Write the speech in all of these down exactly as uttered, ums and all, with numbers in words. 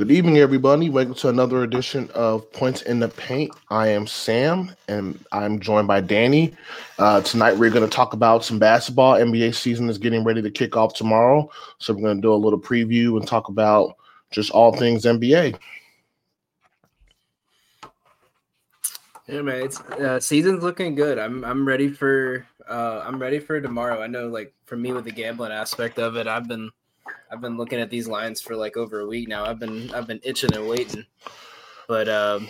Good evening, everybody. Welcome to another edition of Points in the Paint. I am Sam, and I'm joined by Danny. Uh, tonight, we're going to talk about some basketball. N B A season is getting ready to kick off tomorrow, so we're going to do a little preview and talk about just all things N B A. Yeah, man, it's uh, season's looking good. I'm I'm ready for uh, I'm ready for tomorrow. I know, like for me, with the gambling aspect of it, I've been. I've been looking at these lines for like over a week now. I've been I've been itching and waiting, but um,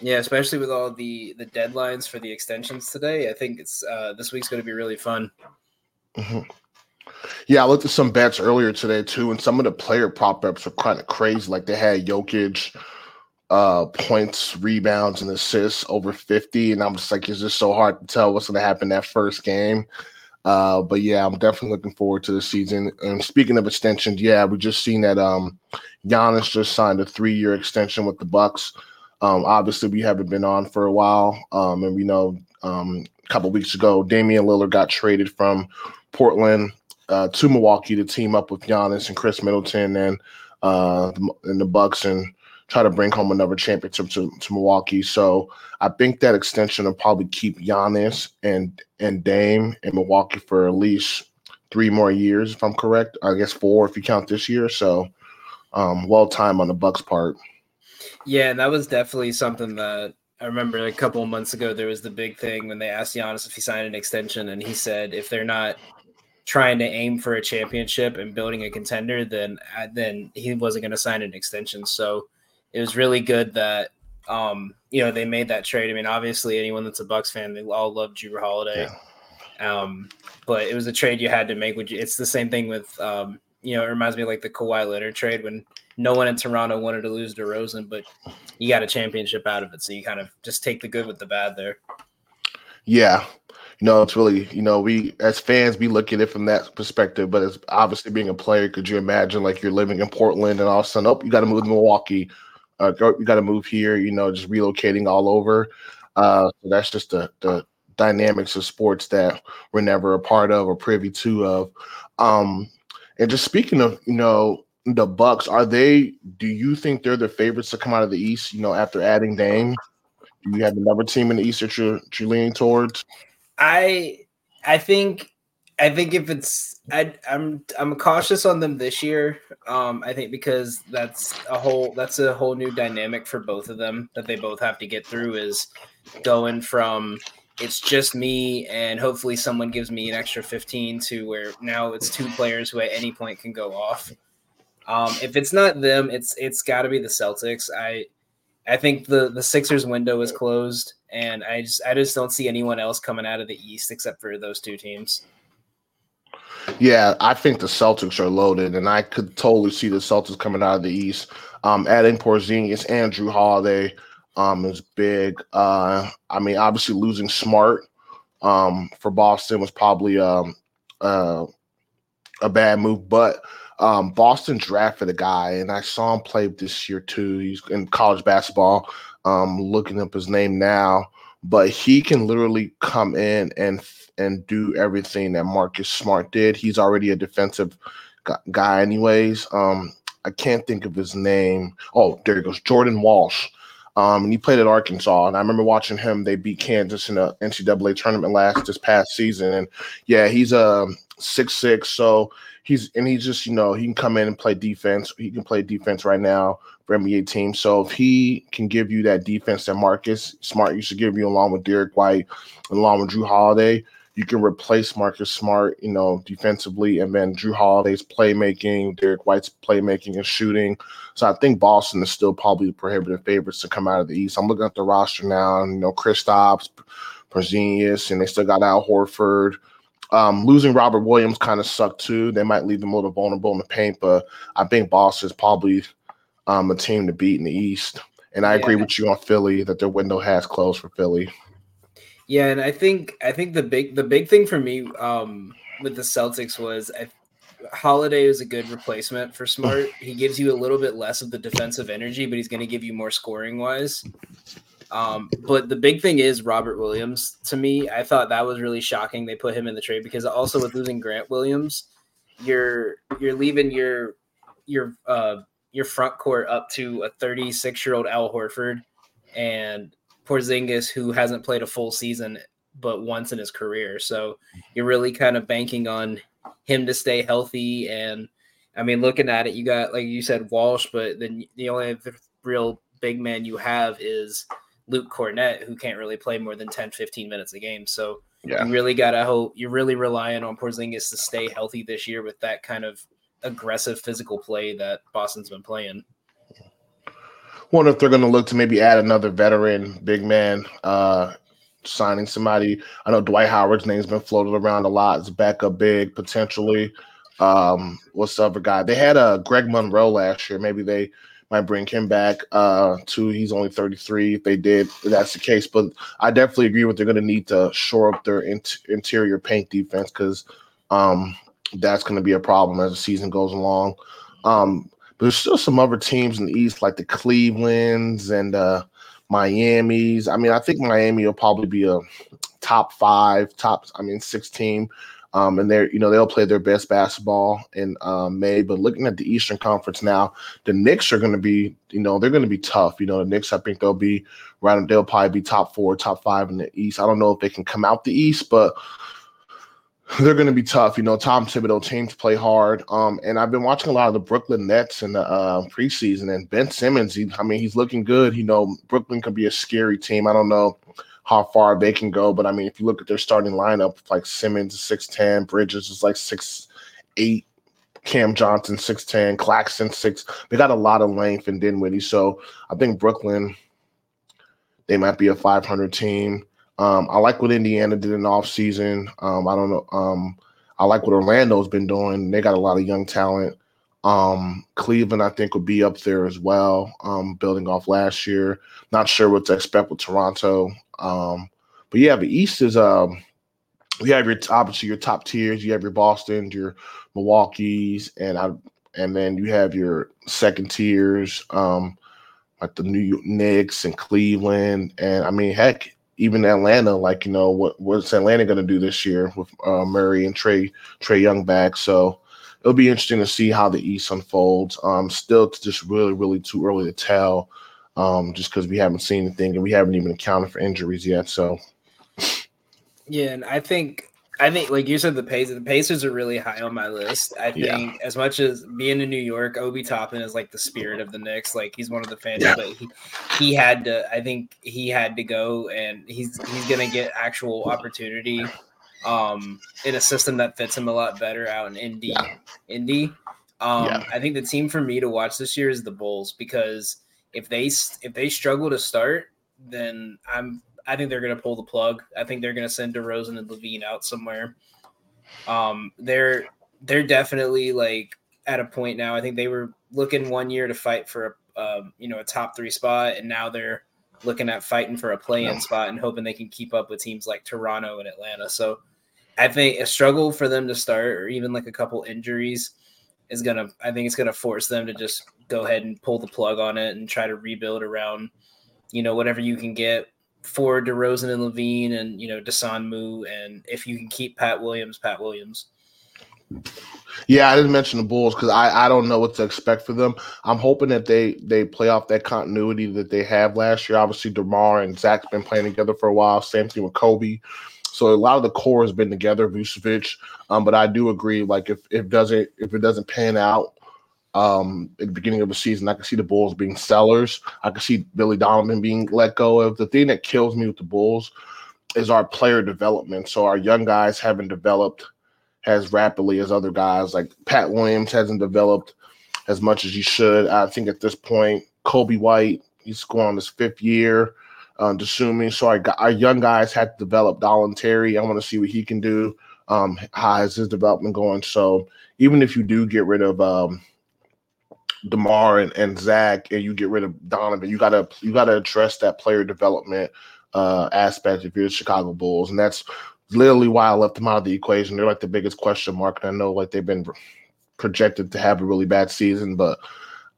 yeah, especially with all the, the deadlines for the extensions today, I think it's uh, this week's going to be really fun. Mm-hmm. Yeah, I looked at some bets earlier today too, and some of the player prop ups were kind of crazy. Like they had Jokic uh, points, rebounds, and assists over fifty, and I'm just like, it's just so hard to tell what's going to happen that first game. Uh, but yeah, I'm definitely looking forward to the season. And speaking of extensions, yeah, we just seen that um, Giannis just signed a three-year extension with the Bucks. Um, obviously, we haven't been on for a while, um, and we know um, a couple weeks ago, Damian Lillard got traded from Portland uh, to Milwaukee to team up with Giannis and Chris Middleton and uh, and the Bucks and try to bring home another championship to, to Milwaukee. So I think that extension will probably keep Giannis and and Dame in Milwaukee for at least three more years, if I'm correct. I guess four if you count this year. So um, well timed on the Bucks' part. Yeah, and that was definitely something that I remember a couple of months ago there was the big thing when they asked Giannis if he signed an extension, and he said if they're not trying to aim for a championship and building a contender, then then he wasn't going to sign an extension. So it was really good that, um, you know, they made that trade. I mean, obviously, anyone that's a Bucks fan, they all love Jrue Holiday. Yeah. Um, but it was a trade you had to make. Would you, it's the same thing with, um, you know, it reminds me of like the Kawhi Leonard trade when no one in Toronto wanted to lose DeRozan, but you got a championship out of it. So you kind of just take the good with the bad there. Yeah. You know, it's really, you know, we as fans, we look at it from that perspective, but it's obviously being a player. Could you imagine like you're living in Portland and all of a sudden, oh, you got to move to Milwaukee. Uh, you got to move here, you know, just relocating all over. Uh, that's just the, the dynamics of sports that we're never a part of or privy to of. Um, and just speaking of, you know, the Bucks, are they? Do you think they're the favorites to come out of the East? You know, after adding Dame, do you have another team in the East that you're, that you're leaning towards? I, I think, I think if it's, I, I'm, I'm cautious on them this year. Um, I think because that's a whole that's a whole new dynamic for both of them that they both have to get through, is going from it's just me and hopefully someone gives me an extra fifteen to where now it's two players who at any point can go off. Um, if it's not them, it's it's got to be the Celtics. I I think the, the Sixers window is closed, and I just I just don't see anyone else coming out of the East except for those two teams. Yeah, I think the Celtics are loaded, and I could totally see the Celtics coming out of the East. Um, adding Porzingis and Jrue Holiday um, is big. Uh, I mean, obviously losing Smart um, for Boston was probably um, uh, a bad move, but um, Boston drafted a guy, and I saw him play this year too. He's in college basketball. Um, looking up his name now. But he can literally come in and and do everything that Marcus Smart did. He's already a defensive guy anyways. Um, I can't think of his name. Oh, there he goes, Jordan Walsh. Um, and he played at Arkansas. And I remember watching him. They beat Kansas in the N C double A tournament last this past season. And, yeah, he's a six six. So he's – and he's just, you know, he can come in and play defense. He can play defense right now for N B A teams. So if he can give you that defense that Marcus Smart used to give you along with Derek White and along with Jrue Holiday, you can replace Marcus Smart, you know, defensively, and then Jrue Holiday's playmaking, Derek White's playmaking and shooting. So I think Boston is still probably the prohibitive favorites to come out of the East. I'm looking at the roster now, and, you know, Kristaps, Porzingis, and they still got Al Horford. Um, losing Robert Williams kind of sucked too. They might leave them a little vulnerable in the paint, but I think Boston is probably um, a team to beat in the East. And I yeah. agree with you on Philly that their window has closed for Philly. Yeah, and I think I think the big the big thing for me um, with the Celtics was I, Holiday is a good replacement for Smart. He gives you a little bit less of the defensive energy, but he's going to give you more scoring wise. Um, but the big thing is Robert Williams. To me, I thought that was really shocking they put him in the trade, because also with losing Grant Williams, you're you're leaving your your uh, your front court up to a thirty-six-year-old Al Horford and Porzingis, who hasn't played a full season but once in his career. So you're really kind of banking on him to stay healthy. And, I mean, looking at it, you got, like you said, Walsh, but then the only real big man you have is Luke Cornett, who can't really play more than ten, fifteen minutes a game. So yeah. you really got to hope – you're really relying on Porzingis to stay healthy this year with that kind of aggressive physical play that Boston's been playing. Wonder if they're going to look to maybe add another veteran big man, uh, signing somebody. I know Dwight Howard's name's been floated around a lot. It's backup big potentially. Um, what's the other guy? They had a uh, Greg Monroe last year. Maybe they might bring him back. Uh, too. He's only thirty-three. If they did, that's the case. But I definitely agree with they're going to need to shore up their in- interior paint defense because um, that's going to be a problem as the season goes along. Um, but there's still some other teams in the East like the Clevelands and uh, Miami's. I mean, I think Miami will probably be a top five, top, I mean, six team. Um, and they're, you know, they'll play their best basketball in uh, May. But looking at the Eastern Conference now, the Knicks are going to be, you know, they're going to be tough. You know, the Knicks, I think they'll be right. They'll probably be top four, top five in the East. I don't know if they can come out the East, but they're going to be tough. You know, Tom Thibodeau teams play hard. Um, and I've been watching a lot of the Brooklyn Nets in the uh, preseason. And Ben Simmons, he, I mean, he's looking good. You know, Brooklyn could be a scary team. I don't know how far they can go. But, I mean, if you look at their starting lineup, like Simmons is six ten, Bridges is like six eight, Cam Johnson six ten, Claxton six. They got a lot of length in Dinwiddie. So I think Brooklyn, they might be a five hundred team. Um, I like what Indiana did in the offseason. Um, I don't know. Um, I like what Orlando's been doing. They got a lot of young talent. Um, Cleveland, I think, would be up there as well, um, building off last year. Not sure what to expect with Toronto. Um, but yeah, the East is, um, you have your, obviously your top tiers, you have your Boston, your Milwaukee's, and I, and then you have your second tiers, um, like the New York Knicks and Cleveland. And I mean, heck, even Atlanta, like, you know, what, what's Atlanta going to do this year with, uh, Murray and Trey, Trey Young back. So it'll be interesting to see how the East unfolds. Um, still just really, really too early to tell. Um, just because we haven't seen anything and we haven't even accounted for injuries yet. So, yeah, and I think I think like you said, the Pacers, the Pacers are really high on my list. I think yeah. as much as being in New York, Obi Toppin is like the spirit of the Knicks. Like he's one of the fans, yeah. but he, he had to. I think he had to go, and he's he's gonna get actual opportunity um, in a system that fits him a lot better out in Indy. Yeah. Indy. Um, yeah. I think the team for me to watch this year is the Bulls because. If they if they struggle to start, then I'm I think they're going to pull the plug. I think they're going to send DeRozan and Levine out somewhere. Um, they're they're definitely like at a point now. I think they were looking one year to fight for a um, you know a top three spot, and now they're looking at fighting for a play-in yeah. spot and hoping they can keep up with teams like Toronto and Atlanta. So I think a struggle for them to start, or even like a couple injuries, is gonna. I think it's gonna force them to just. Go ahead and pull the plug on it and try to rebuild around, you know, whatever you can get for DeRozan and Levine and, you know, Desanmu. And if you can keep Pat Williams, Pat Williams. Yeah, I didn't mention the Bulls because I, I don't know what to expect for them. I'm hoping that they, they play off that continuity that they have last year. Obviously, DeMar and Zach's been playing together for a while. Same thing with Kobe. So a lot of the core has been together, Vucevic. Um, but I do agree, like, if, if, doesn't, if it doesn't pan out, Um, at the beginning of the season, I can see the Bulls being sellers. I can see Billy Donovan being let go of. The thing that kills me with the Bulls is our player development. So our young guys haven't developed as rapidly as other guys. Like Pat Williams hasn't developed as much as he should. I think at this point, Kobe White, he's going on his fifth year, um, assuming. So our, our young guys had to develop. Dolan Terry, I want to see what he can do. Um, how is his development going? So even if you do get rid of um, – DeMar and, and Zach, and you get rid of Donovan, you gotta you gotta address that player development uh, aspect if you're the Chicago Bulls, and that's literally why I left them out of the equation. They're like the biggest question mark, and I know like they've been projected to have a really bad season, but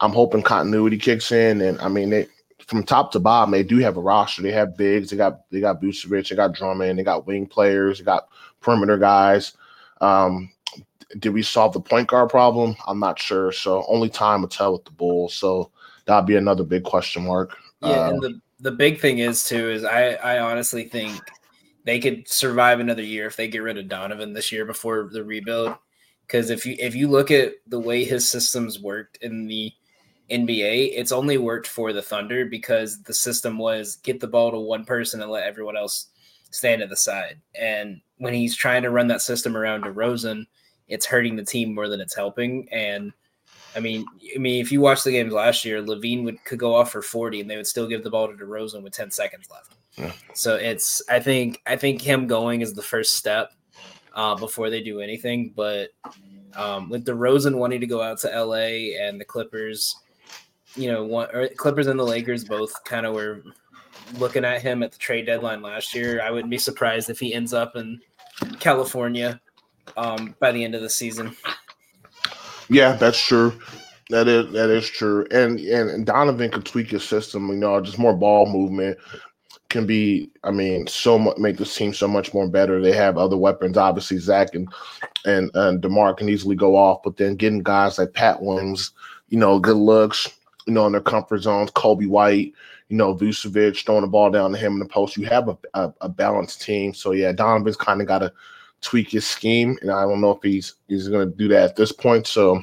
I'm hoping continuity kicks in. And I mean, they from top to bottom, they do have a roster. They have bigs, they got they got Vucevic, they got Drummond, they got wing players, they got perimeter guys. Um, did we solve the point guard problem? I'm not sure. So only time will tell with the Bulls. So that'll be another big question mark. Yeah, um, and the, the big thing is too is I, I honestly think they could survive another year if they get rid of Donovan this year before the rebuild. Because if you if you look at the way his systems worked in the N B A, it's only worked for the Thunder because the system was get the ball to one person and let everyone else stand to the side. And when he's trying to run that system around DeRozan, it's hurting the team more than it's helping. And I mean, I mean, if you watch the games last year, Levine would could go off for forty and they would still give the ball to DeRozan with ten seconds left. Yeah. So it's I think I think him going is the first step uh, before they do anything. But um, with DeRozan wanting to go out to L A and the Clippers, you know, one, or Clippers and the Lakers both kind of were looking at him at the trade deadline last year. I wouldn't be surprised if he ends up in California um, by the end of the season. Yeah, that's true. That is that is true. And, and and Donovan can tweak his system. You know, just more ball movement can be. I mean, so much make this team so much more better. They have other weapons. Obviously, Zach and and and DeMar can easily go off. But then getting guys like Pat Williams, you know, good looks, you know, in their comfort zones. Kobe White, you know, Vucevic, throwing the ball down to him in the post. You have a, a, a balanced team. So, yeah, Donovan's kind of got to tweak his scheme, and I don't know if he's he's going to do that at this point. So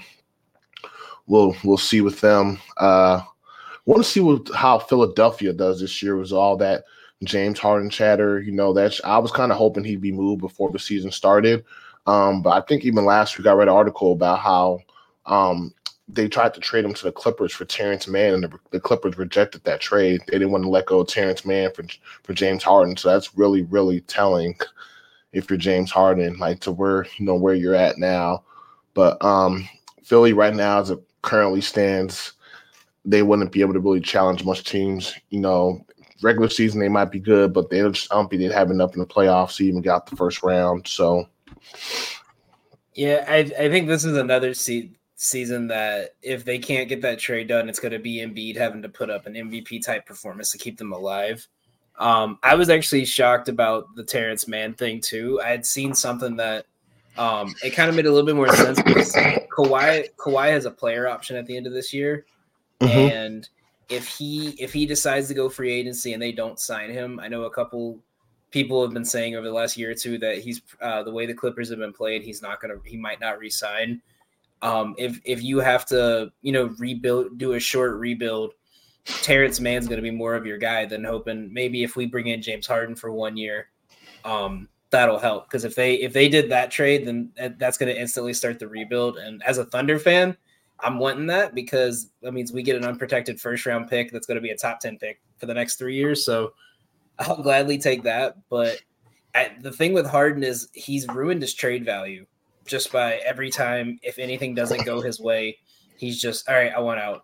we'll we'll see with them. Uh, want to see what, how Philadelphia does this year. Was all that James Harden chatter, you know? That's I was kind of hoping he'd be moved before the season started, um, but I think even last week I read an article about how um, they tried to trade him to the Clippers for Terrence Mann, and the, the Clippers rejected that trade. They didn't want to let go of Terrence Mann for for James Harden. So that's really really telling. If you're James Harden, like to where you know where you're at now. But um, Philly right now, as it currently stands, they wouldn't be able to really challenge much teams. You know, regular season they might be good, but they don't. I don't think they'd have enough in the playoffs to even get out the first round. So, yeah, I I think this is another se- season that if they can't get that trade done, it's going to be Embiid having to put up an M V P type performance to keep them alive. Um, I was actually shocked about the Terrence Mann thing too. I had seen something that um, it kind of made a little bit more sense because Kawhi Kawhi has a player option at the end of this year, mm-hmm. and if he if he decides to go free agency and they don't sign him, I know a couple people have been saying over the last year or two that he's uh, the way the Clippers have been played, he's not gonna he might not re-sign. Um, if if you have to you know rebuild do a short rebuild. Terrence Mann's going to be more of your guy than hoping. Maybe if we bring in James Harden for one year, um, that'll help. Because if they if they did that trade, then that's going to instantly start the rebuild. And as a Thunder fan, I'm wanting that because that means we get an unprotected first round pick that's going to be a top ten pick for the next three years. So I'll gladly take that. But I, the thing with Harden is he's ruined his trade value just by every time if anything doesn't go his way, he's just all right. I want out.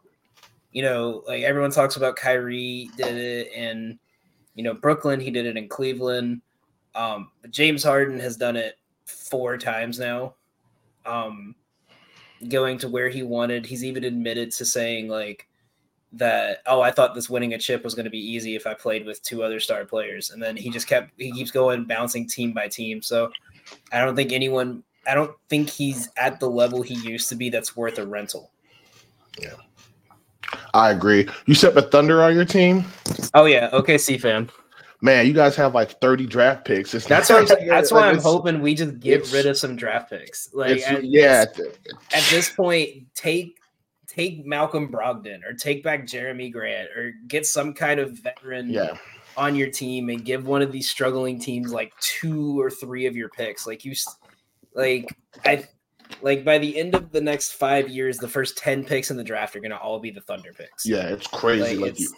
You know, like everyone talks about Kyrie did it in, you know, Brooklyn. He did it in Cleveland. Um, but James Harden has done it four times now, um, going to where he wanted. He's even admitted to saying like that, oh, I thought this winning a chip was going to be easy if I played with two other star players. And then he just kept he keeps going, bouncing team by team. So I don't think anyone I don't think he's at the level he used to be that's worth a rental. Yeah. I agree. You set the Thunder on your team? Oh, yeah. O K C fan. Man, you guys have like thirty draft picks. It's that's why that's why like I'm hoping we just get rid of some draft picks. Like, at, yeah. This, at this point, take take Malcolm Brogdon or take back Jeremy Grant or get some kind of veteran yeah. on your team and give one of these struggling teams like two or three of your picks. Like you, like I. Like, by the end of the next five years, the first ten picks in the draft are going to all be the Thunder picks. Yeah, it's crazy. Like, like it's... You.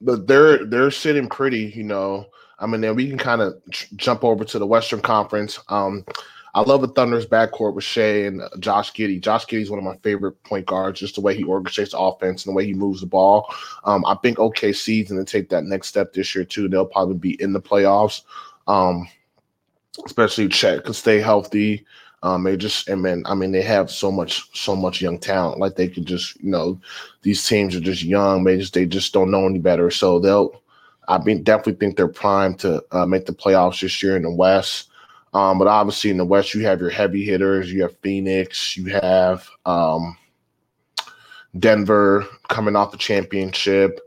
But they're they're sitting pretty, you know. I mean, then we can kind of tr- jump over to the Western Conference. Um, I love the Thunder's backcourt with Shea and Josh Giddey. Josh Giddey's one of my favorite point guards, just the way he orchestrates the offense and the way he moves the ball. Um, I think O K C's going to take that next step this year, too. They'll probably be in the playoffs, um, especially Chet can stay healthy. Um, they just, and man, I mean, they have so much, so much young talent. Like they could just, you know, these teams are just young. They just, they just don't know any better. So they'll, I mean, definitely think they're primed to uh, make the playoffs this year in the West. Um, but obviously in the West, you have your heavy hitters. You have Phoenix. You have um, Denver coming off the championship.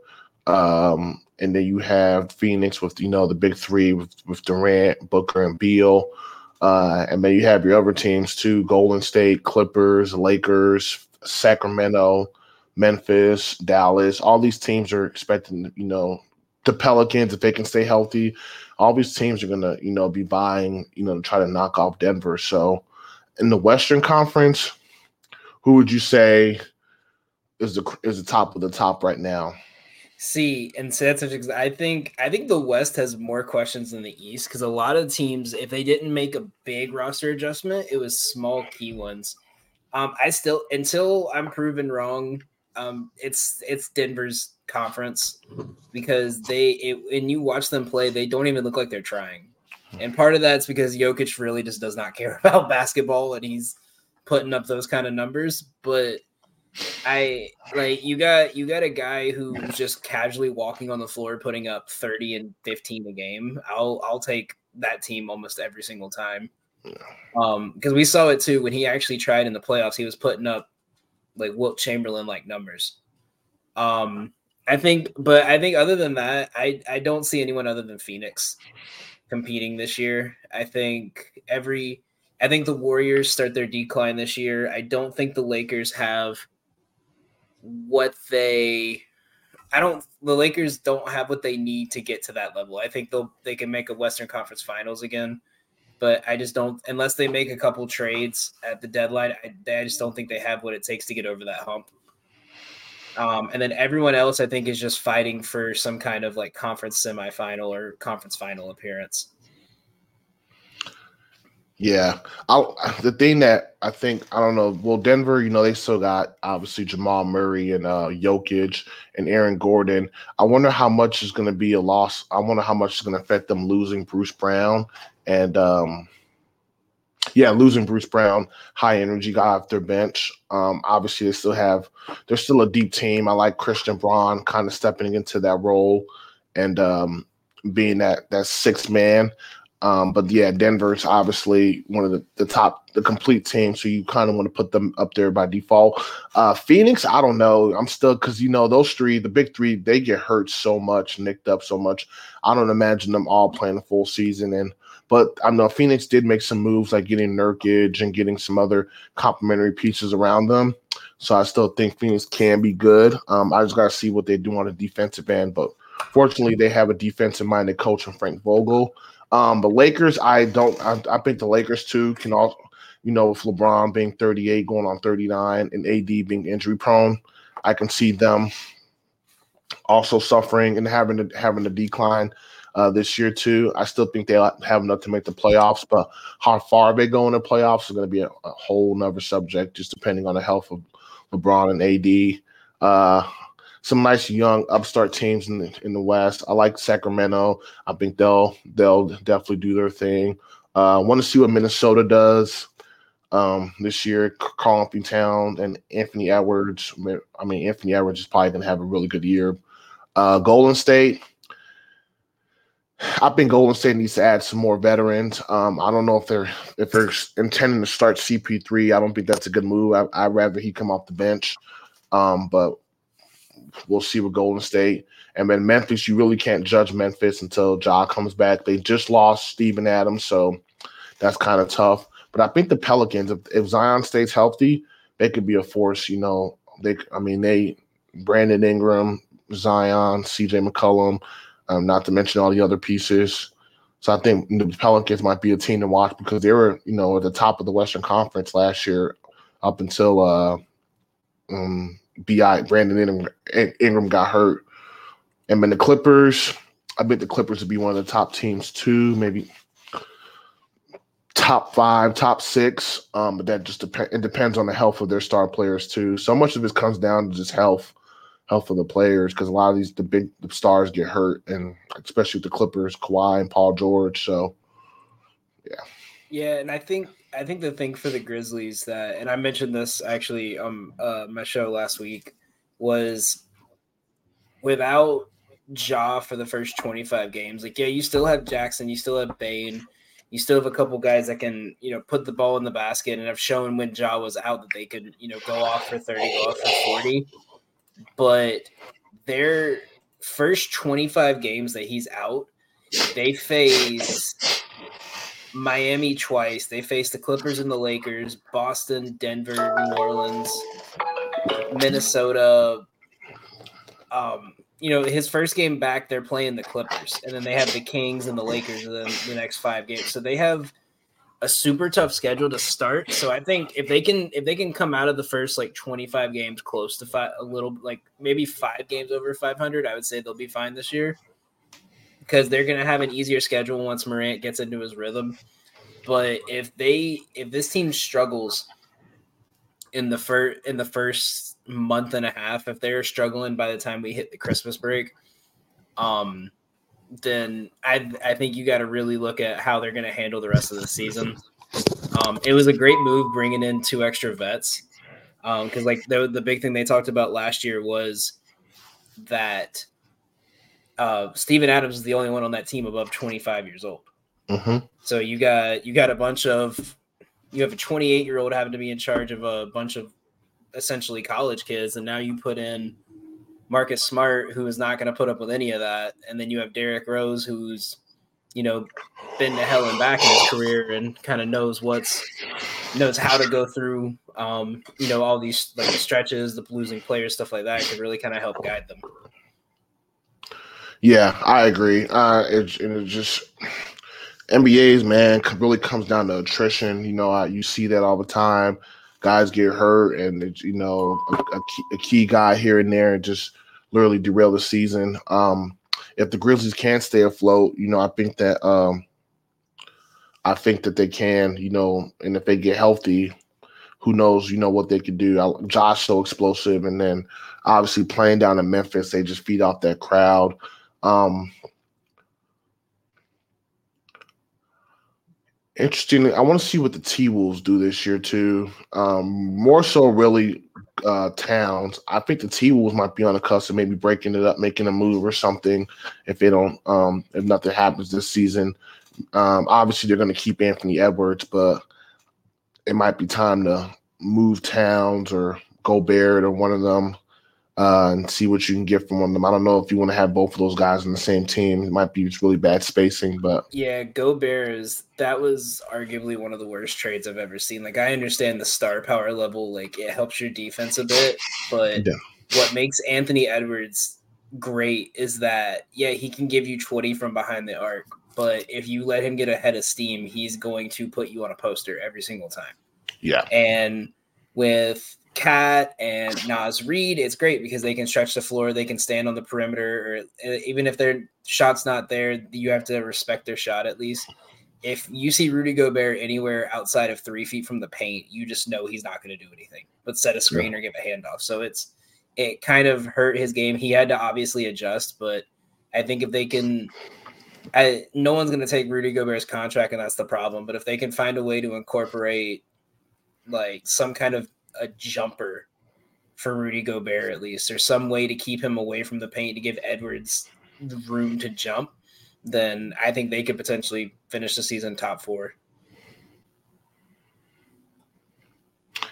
Um, and then you have Phoenix with, you know, the big three with, with Durant, Booker, and Beal. Uh, and then you have your other teams too, Golden State, Clippers, Lakers, Sacramento, Memphis, Dallas. All these teams are expecting, you know, the Pelicans, if they can stay healthy, all these teams are going to, you know, be vying, you know, to try to knock off Denver. So in the Western Conference, who would you say is the is the top of the top right now? See, and so that's interesting. I think I think the West has more questions than the East because a lot of teams, if they didn't make a big roster adjustment, it was small key ones. Um, I still, until I'm proven wrong, um, it's it's Denver's conference because they it, and you watch them play, they don't even look like they're trying. And part of that's because Jokic really just does not care about basketball and he's putting up those kind of numbers, but. I like you got you got a guy who's just casually walking on the floor putting up thirty and fifteen a game. I'll I'll take that team almost every single time. Um, because we saw it too when he actually tried in the playoffs, he was putting up like Wilt Chamberlain like numbers. Um, I think, but I think other than that, I I don't see anyone other than Phoenix competing this year. I think every I think the Warriors start their decline this year. I don't think the Lakers have. What they, I don't, the Lakers don't have what they need to get to that level. I think they'll, they can make a Western Conference Finals again, but I just don't, unless they make a couple trades at the deadline, I, I just don't think they have what it takes to get over that hump. Um, and then everyone else, I think, is just fighting for some kind of like conference semifinal or conference final appearance. Yeah, I'll, the thing that I think, I don't know, well, Denver, you know, they still got, obviously, Jamal Murray and uh, Jokic and Aaron Gordon. I wonder how much is going to be a loss. I wonder how much is going to affect them losing Bruce Brown and, um, yeah, losing Bruce Brown, high-energy guy off their bench. Um, obviously, they still have – they're still a deep team. I like Christian Braun kind of stepping into that role and um, being that, that sixth man. Um, but, yeah, Denver's obviously one of the, the top, the complete team, so you kind of want to put them up there by default. Uh, Phoenix, I don't know. I'm still – because, you know, those three, the big three, they get hurt so much, nicked up so much. I don't imagine them all playing a full season. And But, I know Phoenix did make some moves like getting Nurkic and getting some other complementary pieces around them. So I still think Phoenix can be good. Um, I just got to see what they do on the defensive end. But, fortunately, they have a defensive-minded coach in Frank Vogel. Um, but Lakers, I don't. I, I think the Lakers too can also, you know, with LeBron being thirty-eight, going on thirty-nine, and A D being injury prone, I can see them also suffering and having to, having a decline uh, this year too. I still think they have enough to make the playoffs, but how far they go in the playoffs is going to be a, a whole nother subject, just depending on the health of LeBron and A D. Uh, Some nice young upstart teams in the, in the West. I like Sacramento. I think they'll they'll definitely do their thing. I uh, want to see what Minnesota does um, this year. Karl Anthony Towns and Anthony Edwards. I mean, Anthony Edwards is probably going to have a really good year. Uh, Golden State. I think Golden State needs to add some more veterans. Um, I don't know if they're if they're intending to start C P three. I don't think that's a good move. I, I'd rather he come off the bench, um, but. We'll see with Golden State. And then Memphis, you really can't judge Memphis until Ja comes back. They just lost Steven Adams, so that's kind of tough. But I think the Pelicans, if, if Zion stays healthy, they could be a force. You know, they. I mean, they Brandon Ingram, Zion, C J McCollum, um, not to mention all the other pieces. So I think the Pelicans might be a team to watch because they were, you know, at the top of the Western Conference last year up until uh, um. B I Brandon Ingram, Ingram got hurt. And then the Clippers, I bet the Clippers would be one of the top teams too, maybe top five, top six. Um, but that just depends. It depends on the health of their star players too. So much of this comes down to just health, health of the players because a lot of these the big the stars get hurt, and especially with the Clippers, Kawhi and Paul George. So, yeah. Yeah, and I think I think the thing for the Grizzlies that, and I mentioned this actually on uh, my show last week, was without Ja for the first twenty-five games, like yeah, you still have Jackson, you still have Bane, you still have a couple guys that can, you know, put the ball in the basket and have shown when Ja was out that they could, you know, go off for thirty, go off for forty. But their first twenty-five games that he's out, they face Miami twice. They face the Clippers and the Lakers, Boston, Denver, New Orleans, Minnesota. Um, you know, his first game back, they're playing the Clippers, and then they have the Kings and the Lakers in the, the next five games. So they have a super tough schedule to start. So I think if they can, if they can come out of the first like twenty-five games close to five, a little like maybe five games over five hundred, I would say they'll be fine this year, because they're going to have an easier schedule once Morant gets into his rhythm. But if they, if this team struggles in the first, in the first month and a half, if they're struggling by the time we hit the Christmas break, um, then I I think you got to really look at how they're going to handle the rest of the season. Um, it was a great move bringing in two extra vets, because um, like the, the big thing they talked about last year was that uh, Steven Adams is the only one on that team above twenty-five years old. Mm-hmm. So you got you got a bunch of you have a twenty-eight-year-old having to be in charge of a bunch of essentially college kids, and now you put in Marcus Smart, who is not going to put up with any of that. And then you have Derrick Rose, who's, you know, been to hell and back in his career and kind of knows what's knows how to go through, um, you know, all these like the stretches, the losing players, stuff like that, could really kind of help guide them. Yeah, I agree. Uh, it, and it just N B A's, man, really comes down to attrition. You know, I, you see that all the time. Guys get hurt, and it, you know, a, a, key, a key guy here and there, and just literally derail the season. Um, if the Grizzlies can stay afloat, you know, I think that um, I think that they can, you know, and if they get healthy, who knows, you know, what they could do. I, Josh so explosive, and then obviously playing down in Memphis, they just feed off that crowd. Um, Interestingly, I want to see what the T-Wolves do this year, too. Um, more so, really, uh, Towns. I think the T-Wolves might be on the cusp of maybe breaking it up, making a move or something if they don't, um, if nothing happens this season. Um, obviously, they're going to keep Anthony Edwards, but it might be time to move Towns or Gobert or one of them uh, and see what you can get from one of them. I don't know if you want to have both of those guys on the same team. It might be just really bad spacing, but yeah, Gobert is that was arguably one of the worst trades I've ever seen. Like, I understand the star power level, like it helps your defense a bit, but yeah. What makes Anthony Edwards great is that yeah, he can give you twenty from behind the arc, but if you let him get ahead of steam, he's going to put you on a poster every single time. Yeah, and with Cat and Nas Reed, it's great because they can stretch the floor, they can stand on the perimeter, or even if their shot's not there, you have to respect their shot at least. If you see Rudy Gobert anywhere outside of three feet from the paint, you just know he's not going to do anything but set a screen yeah. or give a handoff. So it's it kind of hurt his game. He had to obviously adjust, but I think if they can, I, no one's going to take Rudy Gobert's contract, and that's the problem. But if they can find a way to incorporate like some kind of a jumper for Rudy Gobert, at least, or some way to keep him away from the paint to give Edwards the room to jump, then I think they could potentially finish the season top four.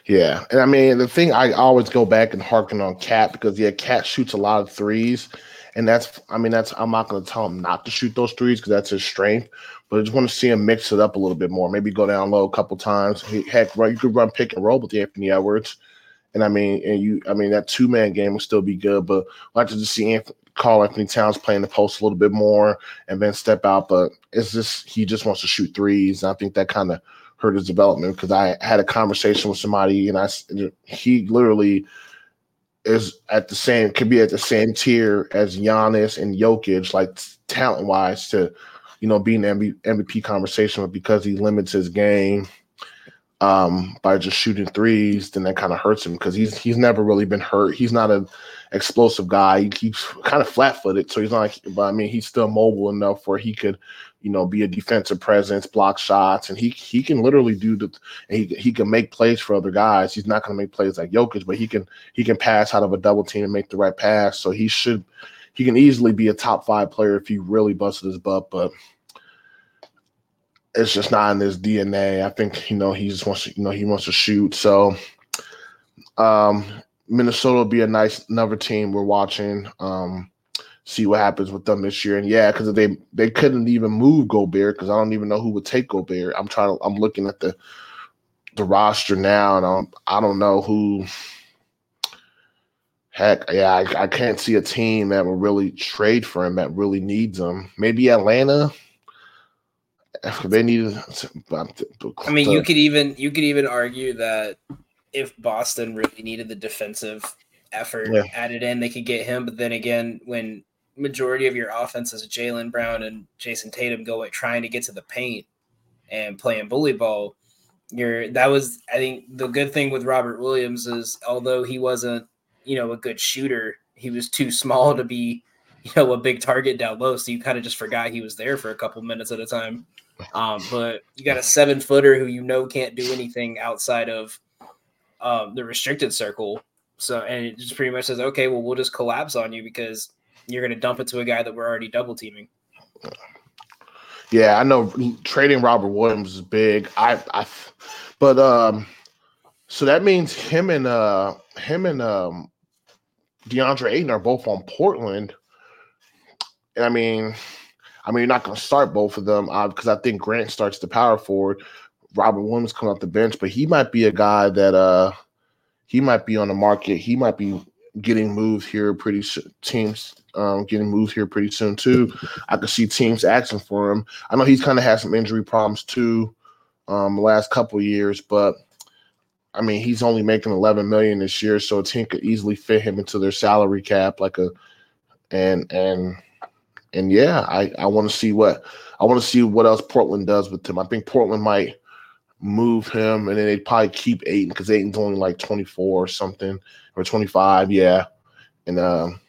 Yeah. And I mean, the thing I always go back and harken on Cat because yeah, Cat shoots a lot of threes, and that's, I mean, that's, I'm not going to tell him not to shoot those threes because that's his strength, but I just want to see him mix it up a little bit more. Maybe go down low a couple times. Heck, right, you could run pick and roll with Anthony Edwards, and I mean, and you, I mean, that two man game would still be good. But I like to just see Anthony, Carl Anthony Towns playing the post a little bit more and then step out. But it's just he just wants to shoot threes, and I think that kind of hurt his development because I had a conversation with somebody, and I he literally is at the same could be at the same tier as Giannis and Jokic, like talent wise to. You know, being an M V P conversation, but because he limits his game um, by just shooting threes, then that kind of hurts him because he's he's never really been hurt. He's not an explosive guy. He, he's kind of flat-footed, so he's not like, but I mean, he's still mobile enough where he could, you know, be a defensive presence, block shots, and he he can literally do the and he he can make plays for other guys. He's not going to make plays like Jokic, but he can he can pass out of a double team and make the right pass. So he should. He can easily be a top five player if he really busted his butt, but it's just not in his D N A. I think, you know, he just wants to, you know, he wants to shoot. So um, Minnesota will be a nice another team we're watching. Um, see what happens with them this year. And yeah, because they they couldn't even move Gobert, because I don't even know who would take Gobert. I'm trying to, I'm looking at the the roster now, and I'm, I don't know who. Heck, yeah, I, I can't see a team that will really trade for him that really needs him. Maybe Atlanta. They need. I mean, you could even you could even argue that if Boston really needed the defensive effort yeah. added in, they could get him. But then again, when majority of your offense is Jaylen Brown and Jason Tatum go at trying to get to the paint and playing bully ball, you're that was I think the good thing with Robert Williams is, although he wasn't, you know, a good shooter, he was too small to be, you know, a big target down low. So you kind of just forgot he was there for a couple minutes at a time. Um, but you got a seven footer who, you know, can't do anything outside of um, the restricted circle. So, and it just pretty much says, okay, well, we'll just collapse on you because you're going to dump it to a guy that we're already double teaming. Yeah, I know trading Robert Williams is big. I, I, but um, so that means him and uh, him and um, DeAndre Ayton are both on Portland. And I mean, I mean, you're not going to start both of them because uh, I think Grant starts the power forward. Robert Williams comes off the bench, but he might be a guy that uh. He might be on the market. He might be getting moved here pretty soon. Teams um, getting moved here pretty soon, too. I could see teams asking for him. I know he's kind of had some injury problems, too, um, the last couple of years. But, I mean, he's only making eleven million dollars this year, so a team could easily fit him into their salary cap. Like a, and, and, and yeah, I, I want to see what I want to see what else Portland does with him. I think Portland might – move him, and then they'd probably keep Ayton because Ayton's only like twenty-four or something, or twenty-five, yeah. And um,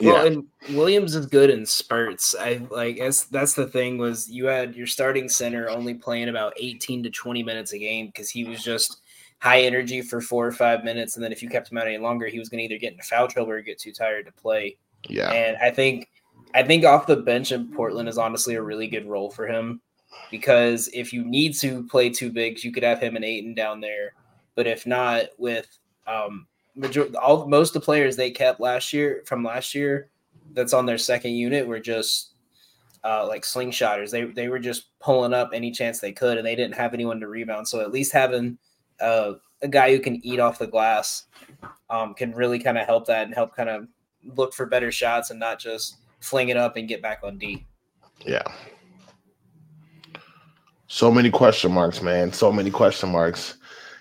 yeah. Well, and Williams is good in spurts. I like that's that's the thing was you had your starting center only playing about eighteen to twenty minutes a game because he was just high energy for four or five minutes, and then if you kept him out any longer, he was going to either get into foul trouble or get too tired to play. Yeah, and I think I think off the bench in Portland is honestly a really good role for him. Because if you need to play two bigs, you could have him and Ayton down there. But if not, with um, major- all most of the players they kept last year from last year that's on their second unit were just uh, like slingshotters. They they were just pulling up any chance they could, and they didn't have anyone to rebound. So at least having uh, a guy who can eat off the glass um, can really kind of help that and help kind of look for better shots and not just fling it up and get back on D. Yeah. So many question marks, man. So many question marks.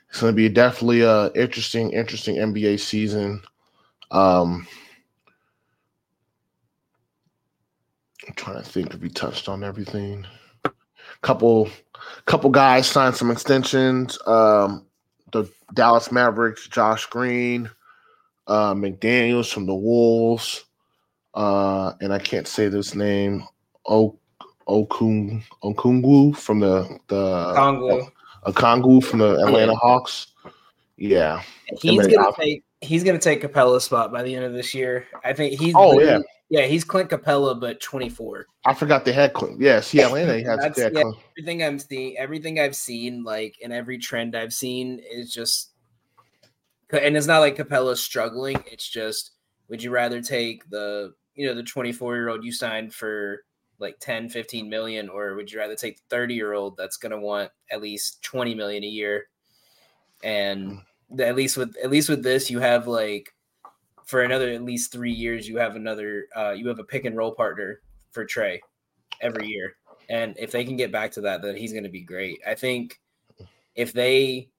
It's going to be definitely a interesting, interesting N B A season. Um, I'm trying to think if we touched on everything. Couple, couple guys signed some extensions. Um, the Dallas Mavericks, Josh Green, uh, McDaniels from the Wolves, uh, and I can't say this name. Oh. Okung Okungwu from the the Okongwu uh, from the Atlanta Hawks. Yeah, he's gonna op- take he's gonna take Capella's spot by the end of this year. I think he's oh yeah yeah he's Clint Capella but twenty-four. I forgot they had Clint. Yes, yeah, Atlanta he has yeah, Clint. Everything I'm seeing, everything I've seen, like in every trend I've seen is just, and it's not like Capella's struggling. It's just, would you rather take the you know the twenty-four year old you signed for like ten, fifteen million, or would you rather take the thirty year old that's going to want at least twenty million a year? And the, at least with, at least with this, you have like for another, at least three years, you have another, uh, you have a pick and roll partner for Trey every year. And if they can get back to that, then he's going to be great. I think if they,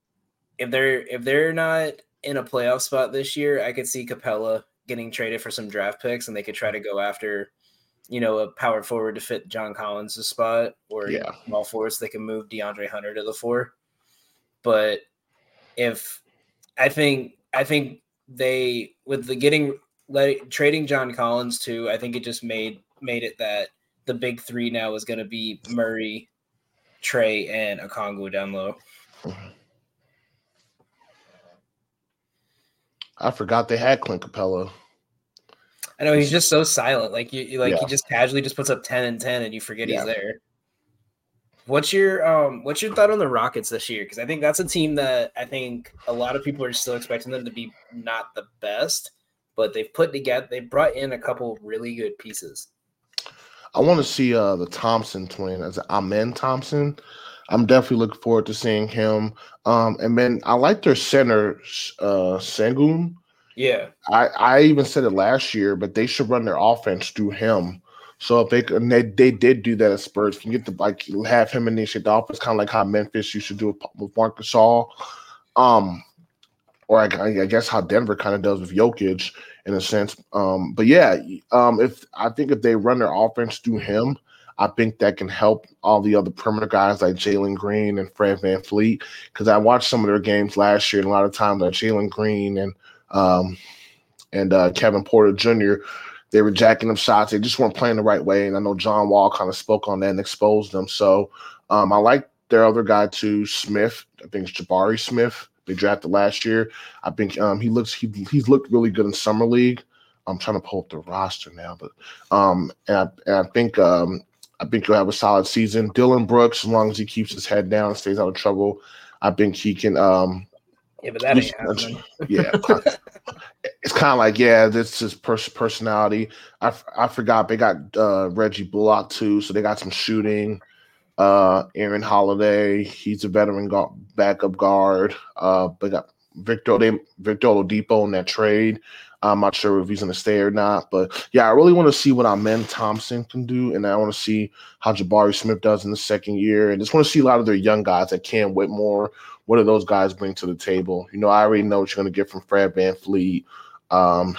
if they're, if they're not in a playoff spot this year, I could see Capella getting traded for some draft picks, and they could try to go after, you know, a power forward to fit John Collins' spot, or yeah. small forwards, they can move DeAndre Hunter to the four. But if I think, I think they with the getting letting, trading John Collins too, I think it just made made it that the big three now is going to be Murray, Trey, and Okongwu down low. I forgot they had Clint Capella. I know he's just so silent. Like you, you like yeah. he just casually just puts up ten and ten, and you forget yeah. he's there. What's your um? What's your thought on the Rockets this year? Because I think that's a team that I think a lot of people are still expecting them to be not the best, but they've put together. They brought in a couple really good pieces. I want to see uh, the Thompson twin, as Amen Thompson. I'm definitely looking forward to seeing him. Um, and then I like their center, uh, Sengun. Yeah, I, I even said it last year, but they should run their offense through him. So if they and they, they did do that at Spurs, can you get the like have him initiate the offense, kind of like how Memphis used to do with Marcus Gasol, um, or I, I guess how Denver kind of does with Jokic in a sense. Um, but yeah, um, if I think if they run their offense through him, I think that can help all the other perimeter guys like Jalen Green and Fred VanVleet, because I watched some of their games last year, and a lot of times like Jalen Green and um, and uh, Kevin Porter Junior they were jacking them shots. They just weren't playing the right way. And I know John Wall kind of spoke on that and exposed them. So um, I like their other guy too, Smith. I think it's Jabari Smith. They drafted last year. I think um, he looks he he's looked really good in summer league. I'm trying to pull up the roster now, but um, and I, and I think um, I think he'll have a solid season. Dylan Brooks, as long as he keeps his head down and stays out of trouble, I think he can. Um, yeah, but that ain't happening. Yeah. It's kind of like, yeah, this is pers- personality. I, f- I forgot they got uh, Reggie Bullock too, so they got some shooting. Uh, Aaron Holiday, he's a veteran go- backup guard. Uh, they got Victor they, Victor Oladipo in that trade. I'm not sure if he's going to stay or not, but yeah, I really want to see what Amen Thompson can do, and I want to see how Jabari Smith does in the second year, and just want to see a lot of their young guys like Cam Whitmore. What do those guys bring to the table? You know, I already know what you're going to get from Fred VanVleet, um,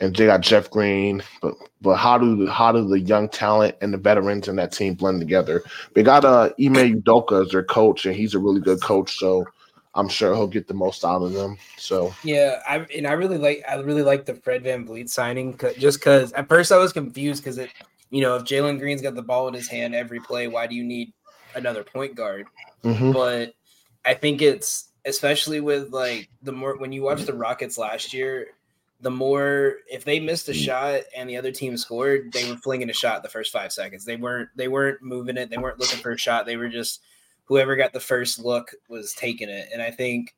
and they got Jeff Green. But but how do the, how do the young talent and the veterans in that team blend together? They got uh, Ime Udoka as their coach, and he's a really good coach, so I'm sure he'll get the most out of them. So yeah, I and I really like I really like the Fred VanVleet signing, just because at first I was confused because it you know if Jalen Green's got the ball in his hand every play, why do you need another point guard? Mm-hmm. But I think it's especially with like the more when you watch the Rockets last year, the more if they missed a shot and the other team scored, they were flinging a shot the first five seconds. They weren't they weren't moving it. They weren't looking for a shot. They were just whoever got the first look was taking it. And I think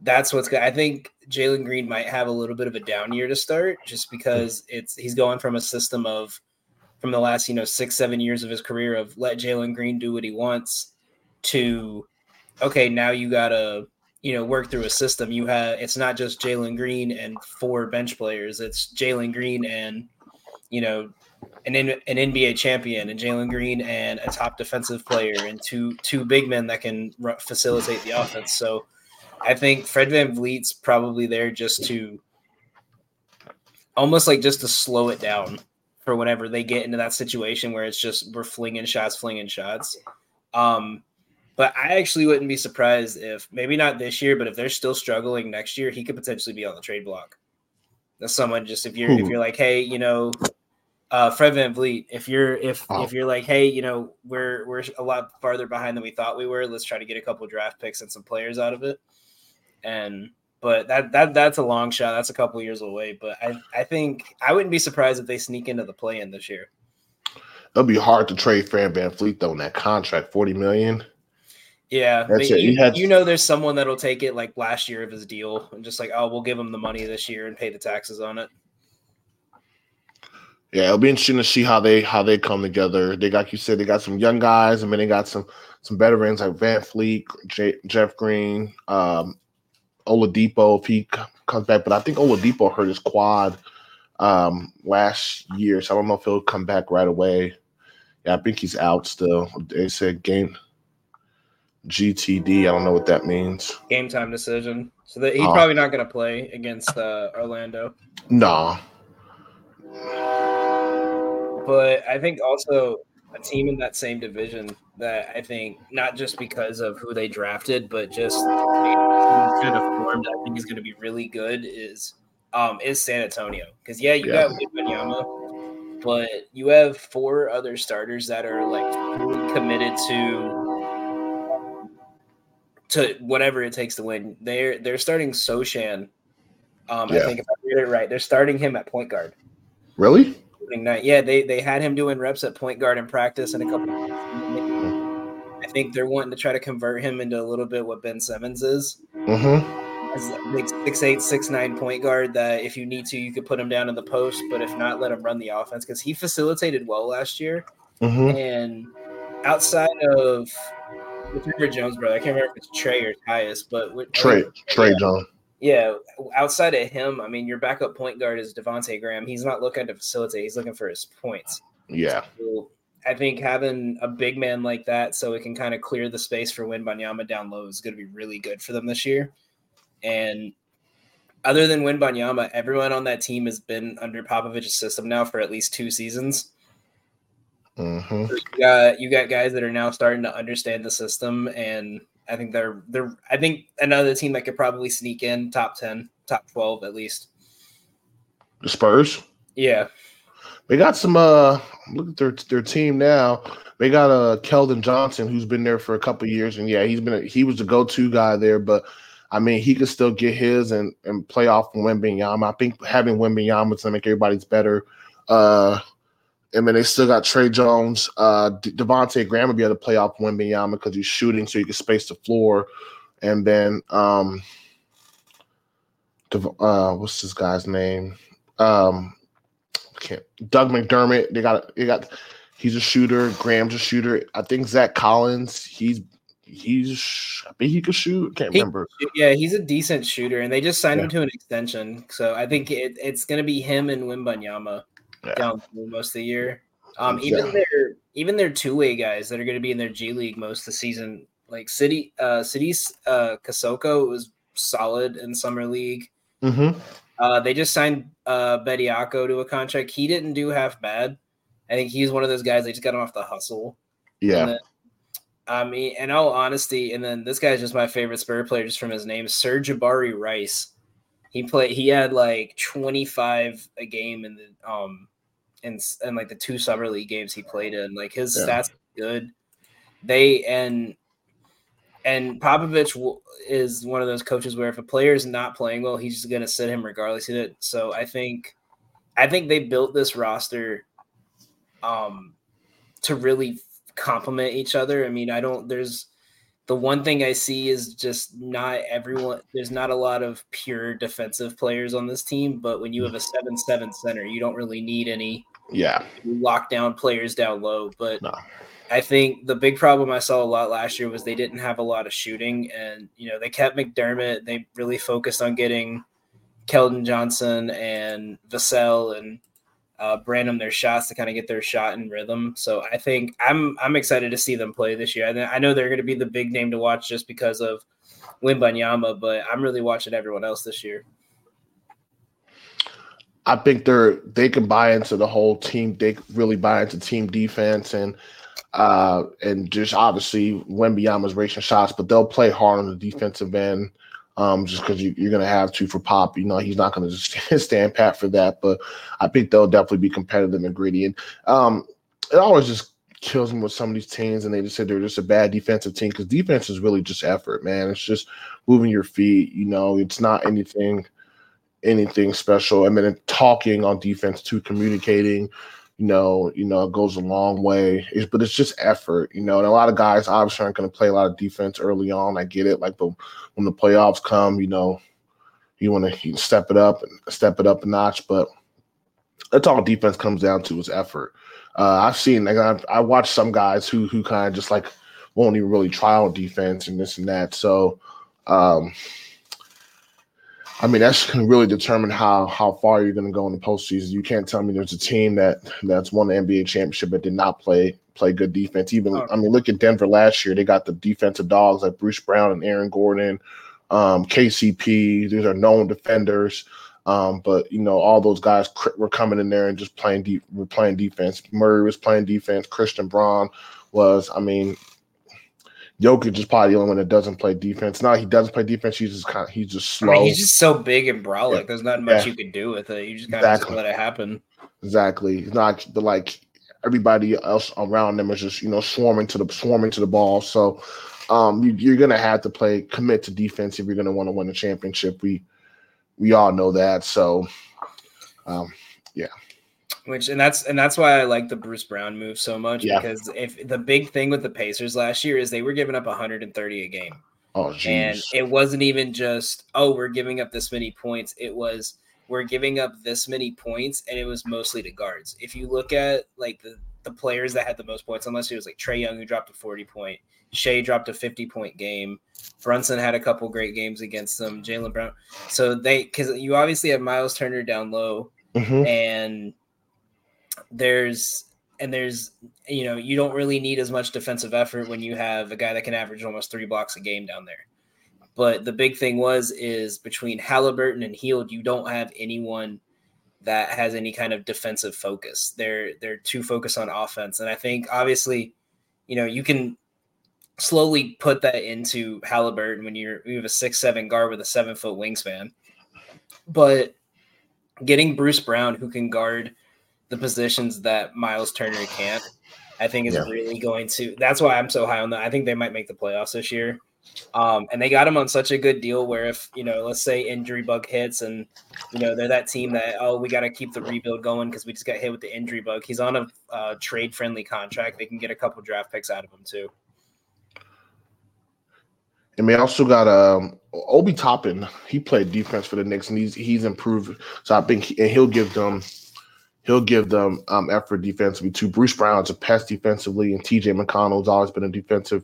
that's what's good. I think Jalen Green might have a little bit of a down year to start, just because it's he's going from a system of from the last you know six seven years of his career of let Jalen Green do what he wants to. Okay, now you gotta, you know, work through a system. You have it's not just Jalen Green and four bench players. It's Jalen Green and, you know, an an N B A champion and Jalen Green and a top defensive player and two two big men that can r- facilitate the offense. So, I think Fred VanVleet's probably there just to almost like just to slow it down for whenever they get into that situation where it's just we're flinging shots, flinging shots. Um, But I actually wouldn't be surprised if maybe not this year, but if they're still struggling next year, he could potentially be on the trade block. That's someone just if you're Ooh. if you're like, hey, you know, uh, Fred VanVleet, if you're if oh. if you're like, hey, you know, we're we're a lot farther behind than we thought we were. Let's try to get a couple draft picks and some players out of it. And but that that that's a long shot. That's a couple of years away. But I I think I wouldn't be surprised if they sneak into the play-in this year. It'll be hard to trade Fred VanVleet though in that contract, forty million dollars. Yeah, but you, had, you know there's someone that'll take it like last year of his deal and just like, oh, we'll give him the money this year and pay the taxes on it. Yeah, it'll be interesting to see how they how they come together. They got, like you said, they got some young guys, and then they got some some veterans like VanVleet, J- Jeff Green, um, Oladipo if he c- comes back. But I think Oladipo hurt his quad um, last year, so I don't know if he'll come back right away. Yeah, I think he's out still. They said game – G T D, I don't know what that means. Game time decision. So that he's uh, probably not going to play against uh, Orlando. No. Nah. But I think also a team in that same division that I think not just because of who they drafted, but just kind of formed. I think is going to be really good. Is um is San Antonio because yeah, you yeah. got Wembanyama, but you have four other starters that are like committed to. To whatever it takes to win. They're they're starting Sochan. Um, yeah. I think if I read it right, they're starting him at point guard. Really? Yeah, they they had him doing reps at point guard in practice and a couple of think they're wanting to try to convert him into a little bit what Ben Simmons is. Mm-hmm. As a big six eight, six nine point guard that if you need to, you could put him down in the post, but if not, let him run the offense because he facilitated well last year. Mm-hmm. And outside of whichever Jones brother, I can't remember if it's Trey or Tyus, but with, Trey, like, Trey yeah, Jones. Yeah, outside of him, I mean, your backup point guard is Devontae Graham. He's not looking to facilitate; he's looking for his points. Yeah. So, I think having a big man like that so it can kind of clear the space for Wembanyama down low is going to be really good for them this year. And other than Wembanyama, everyone on that team has been under Popovich's system now for at least two seasons. Mm-hmm. So you got, you got guys that are now starting to understand the system, and I think they're they're I think another team that could probably sneak in top ten, top twelve at least. The Spurs? Yeah. They got some. Uh, look at their their team now. They got a uh, Keldon Johnson, who's been there for a couple of years, and yeah, he's been a, he was the go to guy there. But I mean, he could still get his and and play off Wembanyama. I think having Wembanyama is gonna make everybody's better. Uh, I mean, they still got Trey Jones, uh, De- Devontae Graham will be able to play off Wembanyama because he's shooting, so you can space the floor, and then um, De- uh, what's this guy's name? Um. Can't. Doug McDermott, they got they got he's a shooter, Graham's a shooter. I think Zach Collins, he's he's I think he could shoot. Can't he, remember. Yeah, he's a decent shooter, and they just signed yeah. him to an extension. So I think it, it's gonna be him and Wembanyama yeah. down most of the year. Um even yeah. their even their two-way guys that are gonna be in their G League most of the season, like City uh City's uh Kasoko was solid in summer league. Mm-hmm. Uh, they just signed uh, Bediako to a contract. He didn't do half bad. I think he's one of those guys. They just got him off the hustle. Yeah. Then, I mean, in all honesty, and then this guy's just my favorite Spurs player just from his name, Sir Jabari Rice. He played. He had like twenty-five a game in the um, in, in like the two summer league games he played in. Like his yeah. stats are good. They and. And Popovich is one of those coaches where if a player is not playing well, he's just going to sit him regardless of it. So I think, I think they built this roster, um, to really complement each other. I mean, I don't. There's the one thing I see is just not everyone. There's not a lot of pure defensive players on this team, but when you have a seven seven center, you don't really need any yeah lockdown players down low. But no. I think the big problem I saw a lot last year was they didn't have a lot of shooting, and you know they kept McDermott. They really focused on getting Keldon Johnson and Vassell and uh, Branham their shots to kind of get their shot in rhythm. So I think I'm I'm excited to see them play this year. I, I know they're going to be the big name to watch just because of Wembanyama, but I'm really watching everyone else this year. I think they're they can buy into the whole team. They really buy into team defense and. Uh, and just obviously Wembanyama's racing shots, but they'll play hard on the defensive end um, just because you, you're going to have to for Pop. You know, he's not going to just stand pat for that, but I think they'll definitely be competitive and gritty. And um, it always just kills me with some of these teams, and they just said they're just a bad defensive team because defense is really just effort, man. It's just moving your feet. You know, it's not anything, anything special. I mean, talking on defense too, communicating. You know, you know, it goes a long way, it's, but it's just effort, you know. And a lot of guys obviously aren't going to play a lot of defense early on. I get it. Like, but when the playoffs come, you know, you want to step it up and step it up a notch. But that's all defense comes down to is effort. Uh, I've seen, like, I've, I watched some guys who who kind of just like won't even really try on defense and this and that. So, um, I mean, that's going to really determine how how far you're going to go in the postseason. You can't tell me there's a team that that's won the N B A championship but did not play play good defense. Even oh. I mean, look at Denver last year. They got the defensive dogs like Bruce Brown and Aaron Gordon, um, K C P. These are known defenders, um, but you know all those guys were coming in there and just playing deep. Were playing defense. Murray was playing defense. Christian Braun was. I mean. Jokic is probably the only one that doesn't play defense. No, he doesn't play defense. He's just kind of, he's just slow. I mean, he's just so big and brolic. Yeah. There's not much yeah. you can do with it. You just kind exactly. of just let it happen. Exactly. It's not the, like everybody else around them is just you know swarming to the swarming to the ball. So um, you, you're gonna have to play commit to defense if you're gonna want to win a championship. We we all know that. So um, yeah. Which and that's and that's why I like the Bruce Brown move so much, yeah. because if the big thing with the Pacers last year is they were giving up one hundred thirty a game. Oh, geez. And it wasn't even just, oh, we're giving up this many points. It was, we're giving up this many points, and it was mostly to guards. If you look at like the, the players that had the most points, unless it was like Trey Young, who dropped a forty point, Shea dropped a fifty point game, Brunson had a couple great games against them, Jaylen Brown. So they, because you obviously have Miles Turner down low, mm-hmm. and There's and there's you know, you don't really need as much defensive effort when you have a guy that can average almost three blocks a game down there. But the big thing was is between Halliburton and Hield, you don't have anyone that has any kind of defensive focus. They're they're too focused on offense. And I think obviously, you know, you can slowly put that into Halliburton when you're you have a six seven guard with a seven foot wingspan. But getting Bruce Brown, who can guard the positions that Miles Turner can't, I think is yeah. really going to, that's why I'm so high on that. I think they might make the playoffs this year. Um, and they got him on such a good deal where if, you know, let's say injury bug hits and, you know, they're that team that, oh, we got to keep the rebuild going because we just got hit with the injury bug. He's on a uh, trade friendly contract. They can get a couple draft picks out of him too. And we also got um, Obi Toppin. He played defense for the Knicks and he's, he's improved. So I think he, and he'll give them, He'll give them um, effort defensively too. Bruce Brown's a pest defensively, and T J McConnell's always been a defensive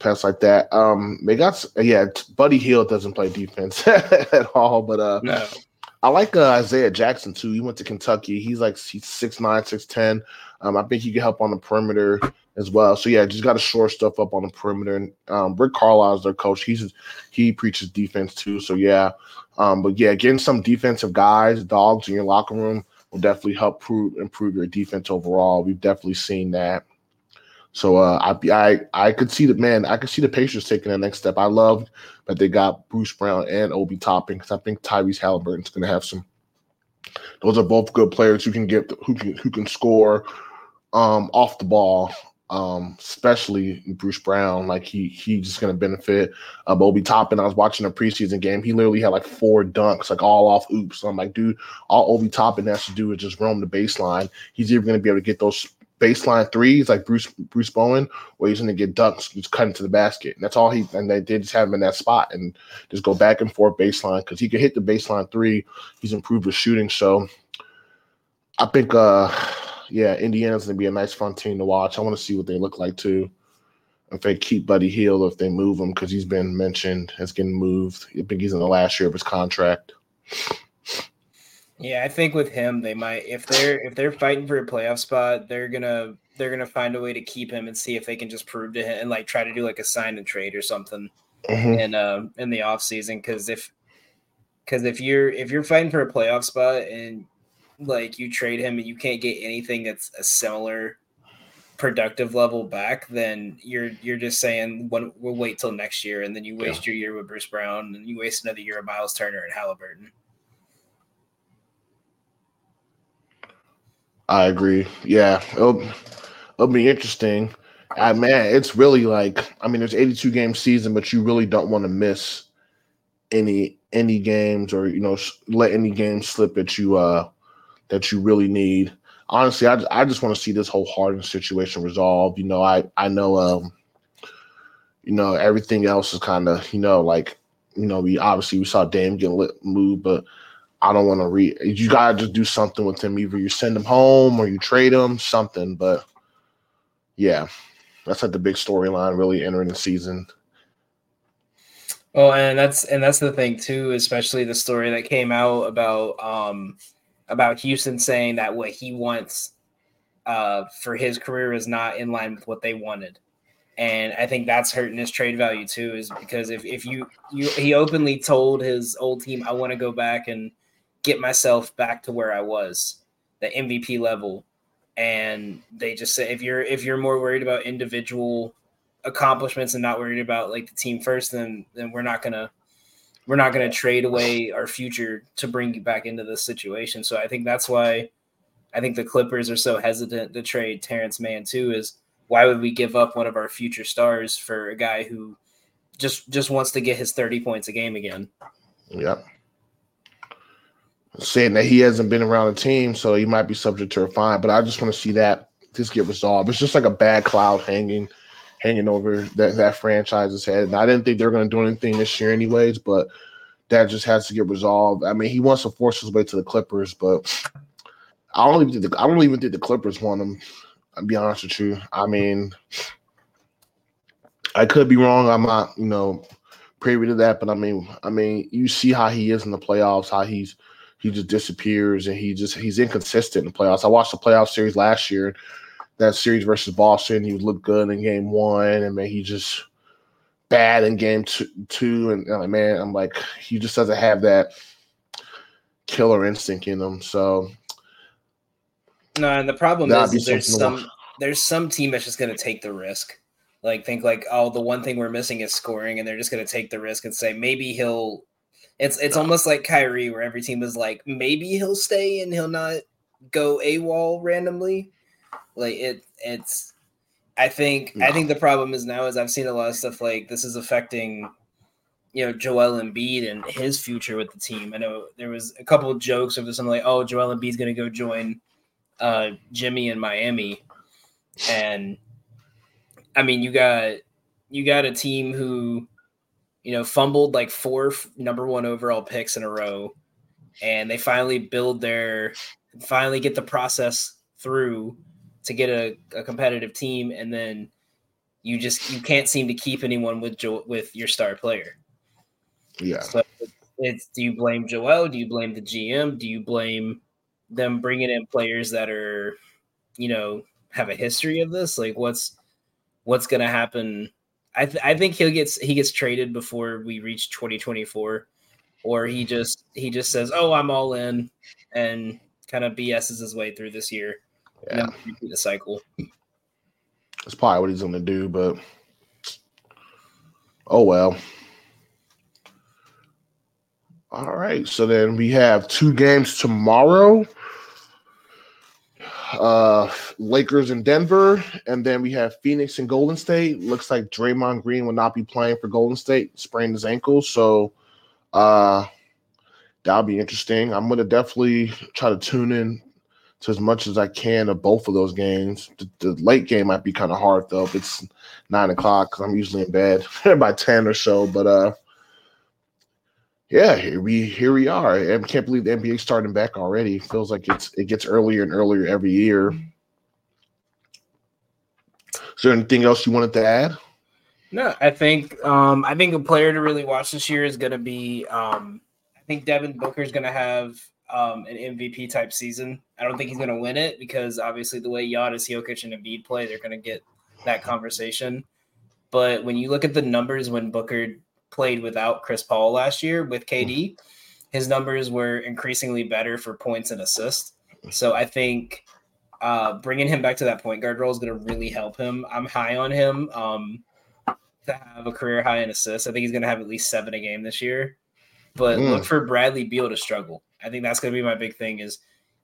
pest like that. Um, they got yeah, Buddy Hield doesn't play defense at all, but uh, no. I like uh, Isaiah Jackson too. He went to Kentucky. He's like he's six nine, six ten. Um, I think he can help on the perimeter as well. So yeah, just got to shore stuff up on the perimeter. And um, Rick Carlisle's their coach. He's he preaches defense too. So yeah, um, but yeah, getting some defensive guys, dogs in your locker room will definitely help prove, improve your defense overall. We've definitely seen that. So uh, I, I I could see the man. I could see the Pacers taking the next step. I love that they got Bruce Brown and Obi Toppin because I think Tyrese Halliburton's going to have some. Those are both good players who can get who can who can score um, off the ball, um, especially Bruce Brown. Like he he's just going to benefit. Uh, Obi Toppin, I was watching a preseason game. He literally had like four dunks, like all off oops. So I'm like, dude, all Obi Toppin has to do is just roam the baseline. He's either going to be able to get those baseline threes like Bruce Bruce Bowen, or he's going to get dunks just cutting to the basket. And that's all he and they did just have him in that spot and just go back and forth baseline because he could hit the baseline three. He's improved his shooting, so I think. Uh, Yeah, Indiana's going to be a nice, fun team to watch. I want to see what they look like, too. If they keep Buddy Hield or if they move him, because he's been mentioned as getting moved. I think he's in the last year of his contract. Yeah, I think with him, they might if they're if they're fighting for a playoff spot, they're gonna they're gonna find a way to keep him and see if they can just prove to him and like try to do like a sign and trade or something, mm-hmm. in uh, in the offseason. Because if because if you're if you're fighting for a playoff spot and like you trade him and you can't get anything that's a similar productive level back, then you're you're just saying we'll, we'll wait till next year, and then you waste yeah. your year with Bruce Brown, and you waste another year of Miles Turner and Halliburton. I agree. Yeah, it'll, it'll be interesting. I man, it's really like I mean, there's eighty-two game season, but you really don't want to miss any any games or you know let any game slip that you uh. that you really need. Honestly, I, I just want to see this whole Harden situation resolved. You know, I, I know, um, you know, everything else is kind of, you know, like, you know, we obviously we saw Dame get lit, moved, but I don't want to re – you got to just do something with him. Either you send him home or you trade him, something. But, yeah, that's like the big storyline really entering the season. Well, and that's and that's the thing, too, especially the story that came out about um, – about Houston saying that what he wants uh, for his career is not in line with what they wanted. And I think that's hurting his trade value too, is because if, if you, you, he openly told his old team, I want to go back and get myself back to where I was, the M V P level. And they just say, if you're, if you're more worried about individual accomplishments and not worried about like the team first, then, then we're not going to, We're not going to trade away our future to bring you back into this situation. So I think that's why I think the Clippers are so hesitant to trade Terrence Mann too, is why would we give up one of our future stars for a guy who just just wants to get his thirty points a game again? Yep. saying that he hasn't been around the team, so he might be subject to a fine. But I just want to see that just get resolved. It's just like a bad cloud hanging hanging over that, that franchise's head. And I didn't think they were going to do anything this year anyways, but that just has to get resolved. I mean, he wants to force his way to the Clippers, but I don't even think the, I don't even think the Clippers want him, I'll be honest with you. I mean, I could be wrong. I'm not, you know, privy to that, but I mean, I mean, you see how he is in the playoffs, how he's he just disappears and he just he's inconsistent in the playoffs. I watched the playoff series last year, that series versus Boston. He looked good in game one, and man, he just bad in game two. two and I'm like, man, I'm like, he just doesn't have that killer instinct in him. So, no, and the problem is, is there's some there's some team that's just going to take the risk. Like, think like, oh, the one thing we're missing is scoring, and they're just going to take the risk and say, maybe he'll – it's it's almost like Kyrie, where every team is like, maybe he'll stay and he'll not go AWOL randomly. Like, it it's – I think no. I think the problem is now is I've seen a lot of stuff like this is affecting, you know, Joel Embiid and his future with the team. I know there was a couple of jokes of something like, oh, Joel Embiid's going to go join uh, Jimmy in Miami, and – I mean, you got you got a team who, you know, fumbled like four f- number one overall picks in a row, and they finally build their, finally get the process through to get a, a competitive team, and then you just you can't seem to keep anyone with jo- with your star player. Yeah. So it's do you blame Joel? Do you blame the G M? Do you blame them bringing in players that are, you know, have a history of this? Like, what's What's going to happen? I th- I think he'll get he gets traded before we reach twenty twenty-four, or he just he just says, "Oh, I'm all in," and kind of B S's his way through this year. Yeah, the cycle. That's probably what he's going to do, but oh well. All right, so then we have two games tomorrow. Uh, Lakers and Denver, and then we have Phoenix and Golden State. Looks like Draymond Green will not be playing for Golden State, sprained his ankle. So uh, that'll be interesting. I'm going to definitely try to tune in to as much as I can of both of those games. The, the late game might be kind of hard, though, if it's nine o'clock, because I'm usually in bed by ten or so. But uh, yeah, here we here we are. I can't believe the N B A starting back already. It feels like it's it gets earlier and earlier every year. Is there anything else you wanted to add? No, I think um, I think a player to really watch this year is going to be. Um, I think Devin Booker is going to have um, an M V P type season. I don't think he's going to win it because obviously the way Giannis, Jokic, and Embiid play, they're going to get that conversation. But when you look at the numbers when Booker played without Chris Paul last year with K D, his numbers were increasingly better for points and assists. So I think uh, bringing him back to that point guard role is going to really help him. I'm high on him um, to have a career high in assists. I think he's going to have at least seven a game this year. But mm. look for Bradley Beal to struggle. I think that's going to be my big thing is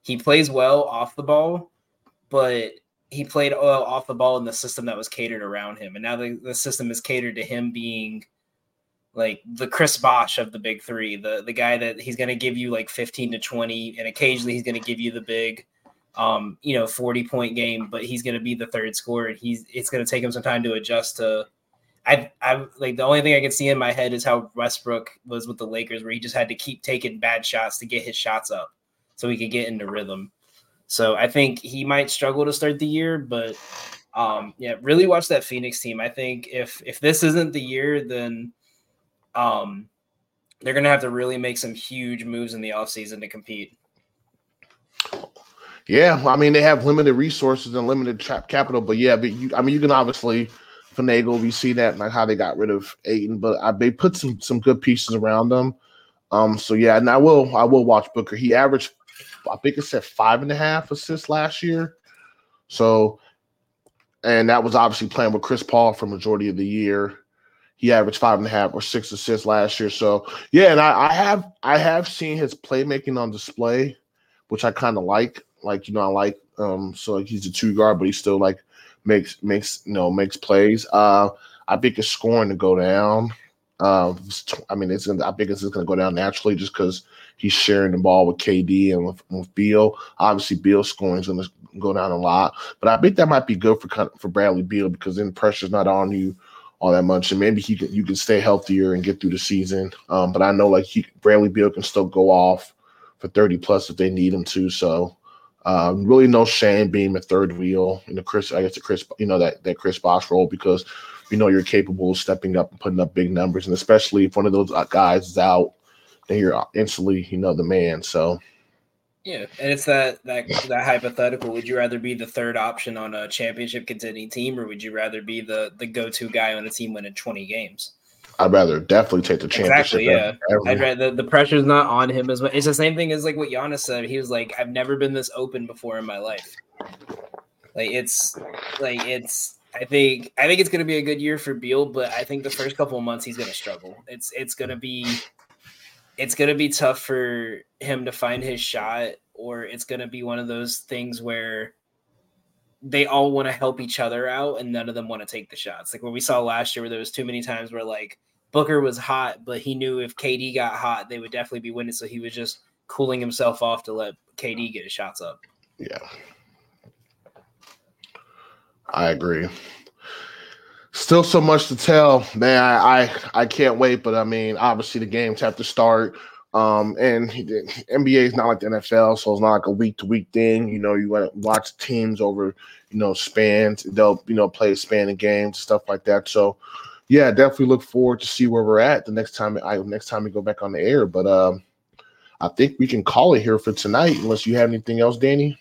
he plays well off the ball, but he played well off the ball in the system that was catered around him. And now the, the system is catered to him being – like the Chris Bosh of the big three, the, the guy that he's going to give you like fifteen to twenty. And occasionally he's going to give you the big, um, you know, forty point game, but he's going to be the third scorer. And he's, it's going to take him some time to adjust to. I, I like the only thing I can see in my head is how Westbrook was with the Lakers, where he just had to keep taking bad shots to get his shots up so he could get into rhythm. So I think he might struggle to start the year, but um, yeah, really watch that Phoenix team. I think if, if this isn't the year, then, Um, they're going to have to really make some huge moves in the offseason to compete. Yeah, I mean, they have limited resources and limited trap capital, but yeah, but you, I mean, you can obviously finagle. We see that, like how they got rid of Ayton, but I, they put some some good pieces around them. Um, so yeah, and I will I will watch Booker. He averaged, I think it said five and a half assists last year. So, and that was obviously playing with Chris Paul for majority of the year. He averaged five and a half or six assists last year. So yeah, and I, I have I have seen his playmaking on display, which I kind of like. Like, you know, I like um so like he's a two guard, but he still like makes makes you know makes plays. Uh I think his scoring to go down. Uh, I mean, it's gonna, I think it's just going to go down naturally just because he's sharing the ball with K D and with, with Beal. Obviously, Beal's scoring is going to go down a lot, but I think that might be good for for Bradley Beal because then pressure's not on you all that much, and maybe he can, you can stay healthier and get through the season. Um, but I know like he, Bradley Beal can still go off for thirty plus if they need him to. So um, really, no shame being a third wheel in the Chris, I guess the Chris, you know that that Chris Bosh role because. You know, you're capable of stepping up and putting up big numbers. And especially if one of those guys is out, then you're instantly, you know, the man. So, yeah. And it's that, that, that hypothetical. Would you rather be the third option on a championship contending team, or would you rather be the, the go-to guy on a team winning twenty games? I'd rather definitely take the championship. Exactly, yeah. I'd rather, the, the pressure's not on him as much. Well. It's the same thing as like what Giannis said. He was like, I've never been this open before in my life. Like, it's like, it's, I think I think it's going to be a good year for Beal, but I think the first couple of months he's going to struggle. It's it's going to be it's going to be tough for him to find his shot, or it's going to be one of those things where they all want to help each other out and none of them want to take the shots. Like what we saw last year, where there was too many times where like Booker was hot, but he knew if K D got hot, they would definitely be winning, so he was just cooling himself off to let K D get his shots up. Yeah. I agree. Still so much to tell, man. I, I I can't wait, but I mean, obviously the games have to start. Um, and the N B A is not like the N F L, so it's not like a week to week thing. You know, you want to watch teams over, you know, spans. They'll you know play a span of games, stuff like that. So, yeah, definitely look forward to see where we're at the next time. I next time we go back on the air, but um, I think we can call it here for tonight, unless you have anything else, Danny.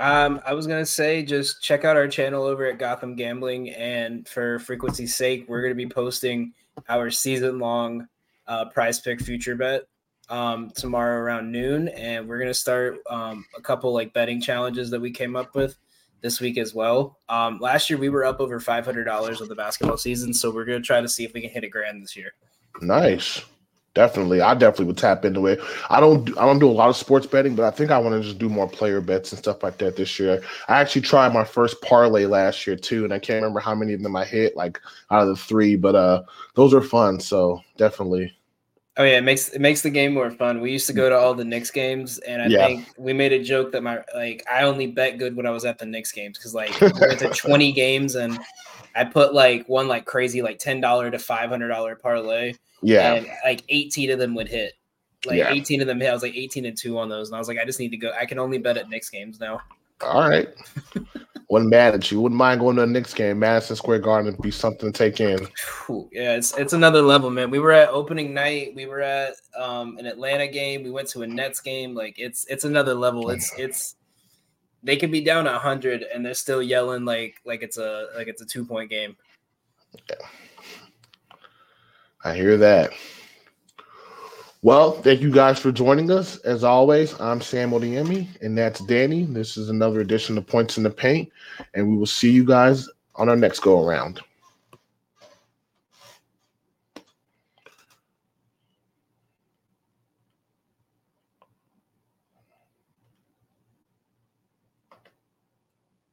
Um, I was going to say, just check out our channel over at Gotham Gambling, and for frequency's sake, we're going to be posting our season-long uh, prize pick future bet um, tomorrow around noon, and we're going to start um, a couple like betting challenges that we came up with this week as well. Um, last year, we were up over five hundred dollars with the basketball season, so we're going to try to see if we can hit a grand this year. Nice. Definitely. I definitely would tap into it. I don't I don't do a lot of sports betting, but I think I want to just do more player bets and stuff like that this year. I actually tried my first parlay last year too, and I can't remember how many of them I hit, like out of the three, but uh, those are fun, so definitely. Oh yeah, it makes it makes the game more fun. We used to go to all the Knicks games, and I yeah. think we made a joke that my like I only bet good when I was at the Knicks games, because like we went to twenty games and I put like one like crazy like ten dollar to five hundred dollar parlay. Yeah, and like eighteen of them would hit. Like yeah. eighteen of them hit. I was like eighteen and two on those, and I was like, I just need to go. I can only bet at Knicks games now. All right, wasn't mad at you. Wouldn't mind going to a Knicks game. Madison Square Garden would be something to take in. Yeah, it's it's another level, man. We were at opening night. We were at um, an Atlanta game. We went to a Nets game. Like it's it's another level. It's it's they could be down a hundred and they're still yelling like like it's a like it's a two point game. Yeah. I hear that. Well, thank you guys for joining us. As always, I'm Sam Odiemi, and that's Danny. This is another edition of Points in the Paint, and we will see you guys on our next go-around.